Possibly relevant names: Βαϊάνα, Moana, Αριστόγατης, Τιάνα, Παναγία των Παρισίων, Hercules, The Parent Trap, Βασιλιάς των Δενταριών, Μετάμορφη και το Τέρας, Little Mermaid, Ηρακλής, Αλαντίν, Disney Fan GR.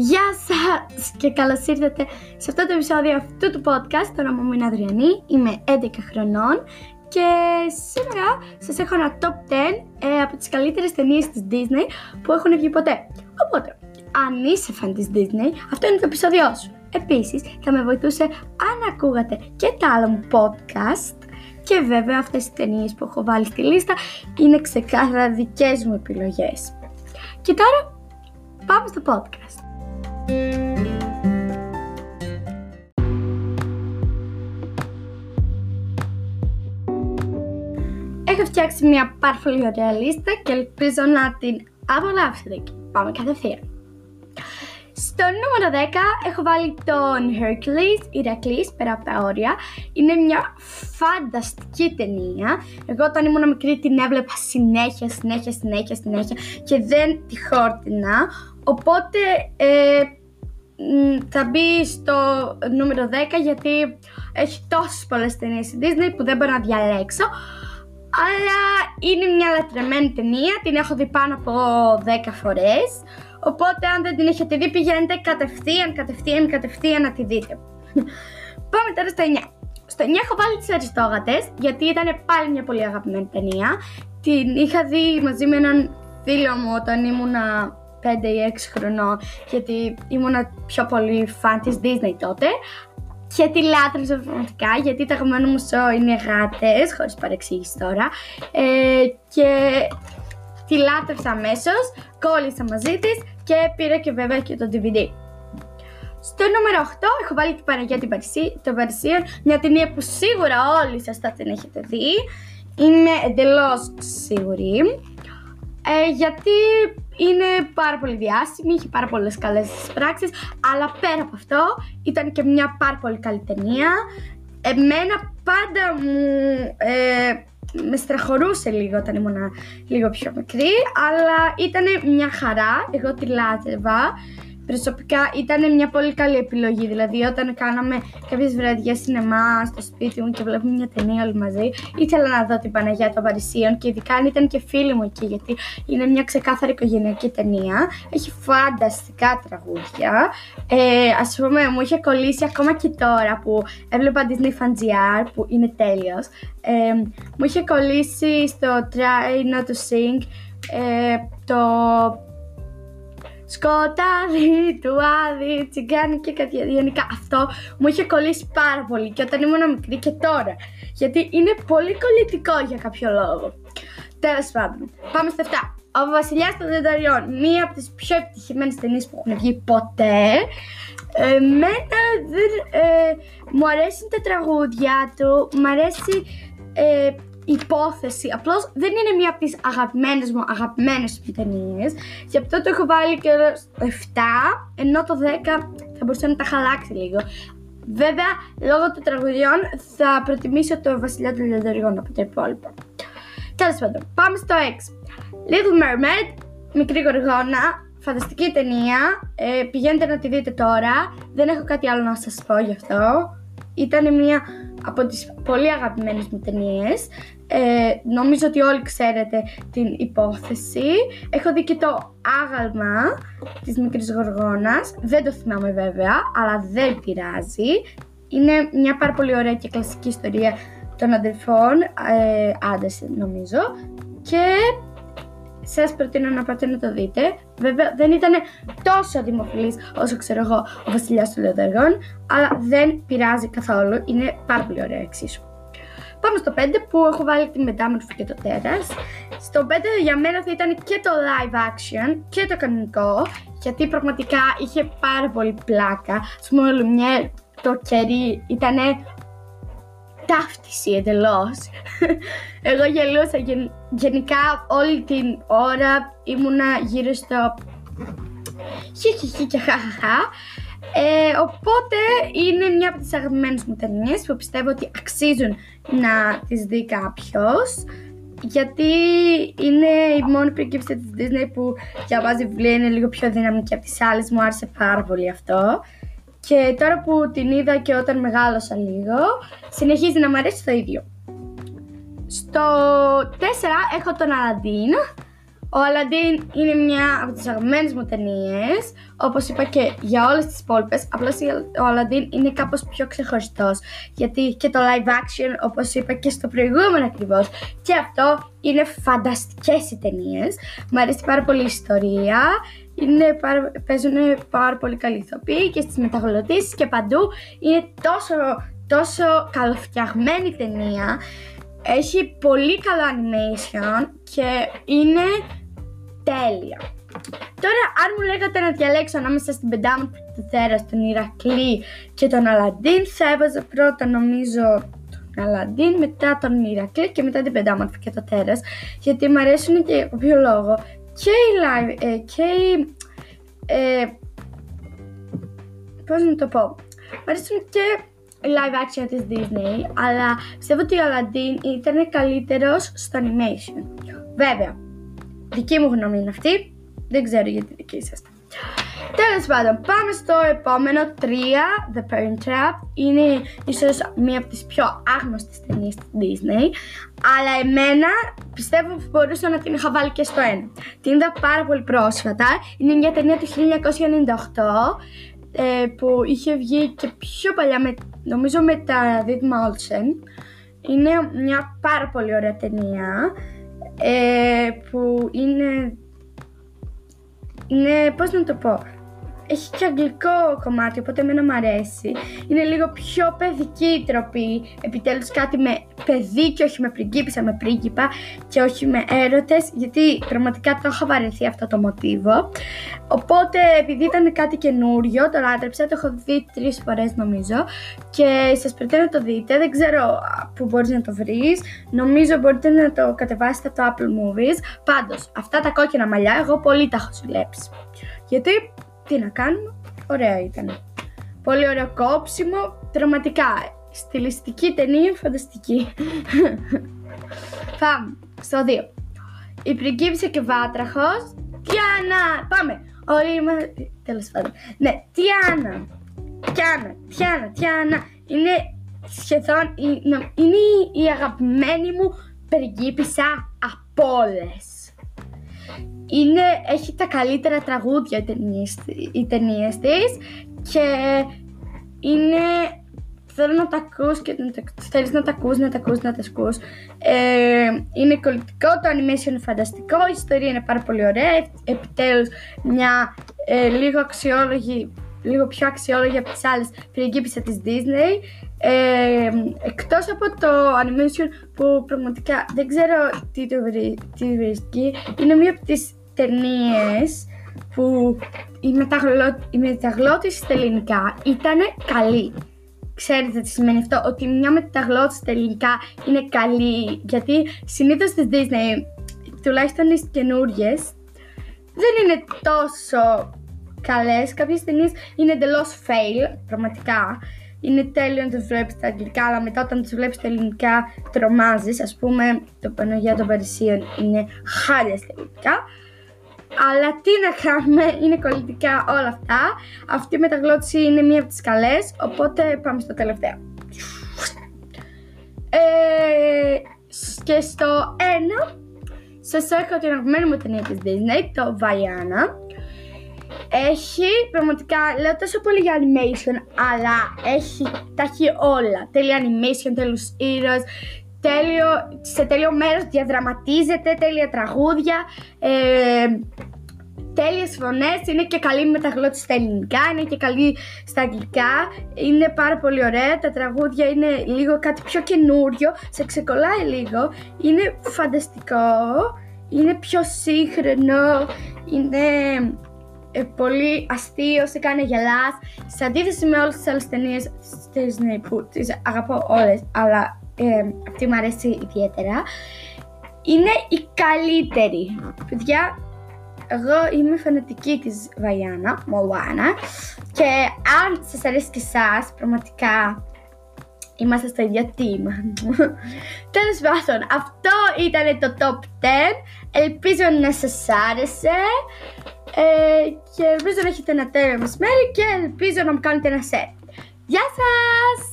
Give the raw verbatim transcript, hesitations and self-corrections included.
Γεια σας και καλώς ήρθατε σε αυτό το επεισόδιο αυτού του podcast. Το όνομα μου είναι Αδριανή, είμαι έντεκα χρονών και σήμερα σας έχω ένα top δέκα ε, από τις καλύτερες ταινίες της Disney που έχουν βγει ποτέ. Οπότε, αν είσαι φαν της Disney, αυτό είναι το επεισόδιό σου. Επίσης, θα με βοηθούσε αν ακούγατε και τα άλλα μου podcast. Και βέβαια αυτές οι ταινίες που έχω βάλει στη λίστα είναι ξεκάθαρα δικές μου επιλογές. Και τώρα πάμε στο podcast. Έχω φτιάξει μια πάρα πολύ ωραία λίστα και ελπίζω να την απολαύσετε και πάμε κατευθείαν. Στο νούμερο δέκα έχω βάλει τον Hercules, Ηρακλής, πέρα από τα όρια. Είναι μια φανταστική ταινία. Εγώ όταν ήμουν μικρή την έβλεπα συνέχεια, συνέχεια, συνέχεια, συνέχεια και δεν τη χόρτινα. Οπότε ε, θα μπει στο νούμερο δέκα γιατί έχει τόσες πολλές ταινίες στη Disney που δεν μπορώ να διαλέξω. Αλλά είναι μια λατρεμένη ταινία, την έχω δει πάνω από δέκα φορές. Οπότε αν δεν την έχετε δει πηγαίνετε κατευθείαν, κατευθείαν, κατευθείαν να τη δείτε. Πάμε τώρα στο εννιά. Στο εννιά έχω βάλει τους Αριστόγατες, γιατί ήταν πάλι μια πολύ αγαπημένη ταινία. Την είχα δει μαζί με έναν φίλο μου όταν ήμουνα πέντε ή έξι χρονών, γιατί ήμουνα πιο πολύ φαν της Disney τότε. Και τη λάτρεψα πραγματικά, γιατί το αγαπημένο μου σόου είναι γάτες, χωρίς παρεξήγηση τώρα. Ε, και τη λάτρεψα αμέσως, κόλλησα μαζί της και πήρα και βέβαια και το ντι βι ντι. Στο νούμερο οκτώ έχω βάλει την Παναγία των Παρισίων, μια ταινία που σίγουρα όλοι σας θα την έχετε δει. Είμαι εντελώς σίγουρη, ε, γιατί είναι πάρα πολύ διάσημη, είχε πάρα πολλές καλές πράξεις, αλλά πέρα από αυτό ήταν και μια πάρα πολύ καλή ταινία. Εμένα πάντα μου... Ε, με στραχωρούσε λίγο όταν ήμουν λίγο πιο μικρή, αλλά ήταν μια χαρά, εγώ τη λάτρευα. Προσωπικά ήταν μια πολύ καλή επιλογή, δηλαδή όταν κάναμε κάποιες βραδιές σινεμά στο σπίτι μου και βλέπουμε μια ταινία όλοι μαζί, ήθελα να δω την Παναγία των Παρισίων και ειδικά αν ήταν και φίλοι μου εκεί, γιατί είναι μια ξεκάθαρη οικογενειακή ταινία, έχει φανταστικά τραγούδια. Ε, ας πούμε μου είχε κολλήσει ακόμα και τώρα που έβλεπα Disney Fan τζι αρ που είναι τέλειος, ε, μου είχε κολλήσει στο Try Not To Sing ε, το... σκοτάδι του άδει, τσιγκάνι και κάτι γενικά. Αυτό μου είχε κολλήσει πάρα πολύ και όταν ήμουν μικρή και τώρα, γιατί είναι πολύ κολλητικό για κάποιο λόγο. Τέλος πάντων, πάμε στα αυτά. Ο Βασιλιάς των Δενταριών, μία από τις πιο επιτυχημένες ταινίες που έχουν βγει ποτέ. Εμένα δεν, ε, μου αρέσουν τα τραγούδια του, μου αρέσει ε, υπόθεση, απλώς δεν είναι μία από τις αγαπημένες μου, αγαπημένες μου ταινίες. Γι' αυτό το έχω βάλει και στο επτά, ενώ το δέκα θα μπορούσα να τα χαλάξει λίγο. Βέβαια, λόγω των τραγουδιών θα προτιμήσω το Βασιλιά των Δενταριών από τα υπόλοιπα. Τέλος πάντων, πάμε στο έξι. Little Mermaid, Μικρή Γοργόνα, φανταστική ταινία, ε, πηγαίνετε να τη δείτε τώρα, δεν έχω κάτι άλλο να σας πω γι' αυτό. Ήταν μία από τις πολύ αγαπημένες μου ταινίες. Ε, νομίζω ότι όλοι ξέρετε την υπόθεση. Έχω δει και το άγαλμα της Μικρής Γοργόνας. Δεν το θυμάμαι βέβαια, αλλά δεν πειράζει. Είναι μια πάρα πολύ ωραία και κλασική ιστορία των αδελφών, ε, άντες νομίζω. Και σας προτείνω να πάτε να το δείτε. Βέβαια δεν ήταν τόσο δημοφιλής όσο ξέρω εγώ ο Βασιλιάς των Δενταριών, αλλά δεν πειράζει καθόλου, είναι πάρα πολύ ωραία εξίσου. Πάμε στο πέντε που έχω βάλει τη Μετάμορφη και το Τέρας. Στο πέντε για μένα θα ήταν και το live action και το κανονικό, γιατί πραγματικά είχε πάρα πολύ πλάκα. Σμόλου μια το κερί ήτανε ταύτιση εντελώς. Εγώ γελούσα γεν, γενικά όλη την ώρα, ήμουνα γύρω στο χιχιχι και χαχαχα. Ε, οπότε είναι μια από τις αγαπημένες μου ταινίες που πιστεύω ότι αξίζουν να τις δει κάποιος, γιατί είναι η μόνη πριγκίπισσα της Disney που διαβάζει βιβλία, είναι λίγο πιο δυναμική από τις άλλες, μου άρεσε πάρα πολύ αυτό. Και τώρα που την είδα και όταν μεγάλωσα λίγο, συνεχίζει να μου αρέσει το ίδιο. Στο τέσσερα έχω τον Αλαντίν. Ο Αλαντίν είναι μια από τις αγαπημένες μου ταινίες, όπως είπα και για όλες τις υπόλοιπες. Απλώς ο Αλαντίν είναι κάπως πιο ξεχωριστός, γιατί και το live action, όπως είπα και στο προηγούμενο ακριβώς, και αυτό είναι φανταστικές οι ταινίες. Μ' αρέσει πάρα πολύ η ιστορία, είναι πάρα, παίζουν πάρα πολύ καλή ηθοποιοί και στις μεταγλωτήσεις και παντού. Είναι τόσο, τόσο καλοφτιαγμένη ταινία. Έχει πολύ καλό animation και είναι τέλεια. Τώρα, αν μου λέγατε να διαλέξω ανάμεσα στην Μετάμορφη και το Τέρας, τον Ηρακλή και τον Αλαντίν, θα έβαζα πρώτα νομίζω τον Αλαντίν, μετά τον Ηρακλή και μετά την Μετάμορφη και το Τέρας, γιατί μου αρέσουν και από ποιο λόγο. Και η live, ε, και η, ε, πώς να το πω, μου αρέσουν και live action της Disney, αλλά πιστεύω ότι ο Αλαντίν ήταν καλύτερος στο animation. Βέβαια, δική μου γνώμη είναι αυτή, δεν ξέρω για τη δική σας. Τέλος πάντων, πάμε στο επόμενο τρία, The Parent Trap. Είναι ίσως μία από τις πιο άγνωστες ταινίες της Disney, αλλά εμένα πιστεύω που μπορούσα να την είχα βάλει και στο ένα. Την είδα πάρα πολύ πρόσφατα, είναι μια ταινία του χίλια εννιακόσια ενενήντα οκτώ, που είχε βγει και πιο παλιά, με, νομίζω με τα Δίτμα Όλσεν. Είναι μια πάρα πολύ ωραία ταινία, ε, που είναι, είναι, πώς να το πω, έχει και αγγλικό κομμάτι, οπότε εμένα μου αρέσει. Είναι λίγο πιο παιδική η τροπή, επιτέλους κάτι με παιδί και όχι με πριγκίπισσα, με πρίγκιπα και όχι με έρωτες, γιατί πραγματικά το είχα βαρεθεί αυτό το μοτίβο. Οπότε, επειδή ήταν κάτι καινούριο, το λάτρεψα, το έχω δει τρεις φορές νομίζω και σας προτείνω να το δείτε. Δεν ξέρω πού μπορείς να το βρεις, νομίζω μπορείτε να το κατεβάσετε από το Apple Movies. Πάντως, αυτά τα κόκκινα μαλλιά εγώ πολύ τα έχω ζηλέψει, γιατί τι να κάνουμε, ωραία ήταν. Πολύ ωραίο κόψιμο, πραγματικά. Στιλιστική ταινία, φανταστική. Πάμε στο δύο. Η Πριγκίπισσα και Βάτραχος. Τιάνα, πάμε. Όλοι είμαστε. Τέλος πάντων. Ναι, Τιάνα. Τιάνα, Τιάνα, Τιάνα. Είναι σχεδόν η, είναι η αγαπημένη μου πριγκίπισσα από όλες. Είναι, έχει τα καλύτερα τραγούδια οι ταινίες, οι ταινίες της και είναι, θέλω να τα ακούς και να τα, θέλεις να τα ακούς, να τα ακούς, να τα ακούς. Ε, είναι κολλητικό, το animation είναι φανταστικό, η ιστορία είναι πάρα πολύ ωραία, επιτέλους μια ε, λίγο αξιόλογη, λίγο πιο αξιόλογη από τις άλλες πριγκίπισσα της Disney. Ε, εκτός από το animation που πραγματικά δεν ξέρω τι το βρίσκει, είναι μία από τις ταινίες που η, μεταγλω... η μεταγλώτηση στα ελληνικά ήταν καλή. Ξέρετε τι σημαίνει αυτό, ότι μια μεταγλώτηση στα ελληνικά είναι καλή, γιατί συνήθως στις Disney, τουλάχιστον στις καινούριες, δεν είναι τόσο καλές. Κάποιες ταινίες είναι εντελώς fail, πραγματικά. Είναι τέλειο να τους βλέπεις τα αγγλικά, αλλά μετά όταν τους βλέπεις τα ελληνικά τρομάζεις. Ας πούμε, το Παναγία των Παρισίων είναι χάλια στα ελληνικά. Αλλά τι να κάνουμε, είναι κολλητικά όλα αυτά. Αυτή η μεταγλώτηση είναι μία από τις καλές, οπότε πάμε στο τελευταίο. Ε, και στο ένα, σας έχω την αγαπημένη μου ταινία της Disney, το Βαϊάνα. Έχει, πραγματικά, λέω τόσο πολύ για animation, αλλά έχει, τα έχει όλα. Τέλειο animation, τέλειος ήρωας, τέλειο, σε τέλειο μέρος διαδραματίζεται, τέλεια τραγούδια, ε, τέλειες φωνές, είναι και καλή μεταγλώτηση στα ελληνικά, είναι και καλή στα αγγλικά, είναι πάρα πολύ ωραία, τα τραγούδια είναι λίγο κάτι πιο καινούριο, σε ξεκολλάει λίγο, είναι φανταστικό, είναι πιο σύγχρονο, είναι Ε, πολύ αστείο, σε κάνει γελάς. Σε αντίθεση με όλες τις άλλες ταινίες της Disney που τις αγαπώ όλες, αλλά ε, αυτή μου αρέσει ιδιαίτερα, είναι η καλύτερη. Παιδιά, εγώ είμαι φανατική της Βαϊάνα, Moana, και αν σας αρέσει και εσάς, πραγματικά είμαστε στο ίδιο team. Τέλος πάντων, αυτό ήταν το top δέκα. Ελπίζω να σας άρεσε. Ε, και ελπίζω να έχετε ένα τέλειο μεσημέρι και ελπίζω να μου κάνετε ένα share. Γεια σας!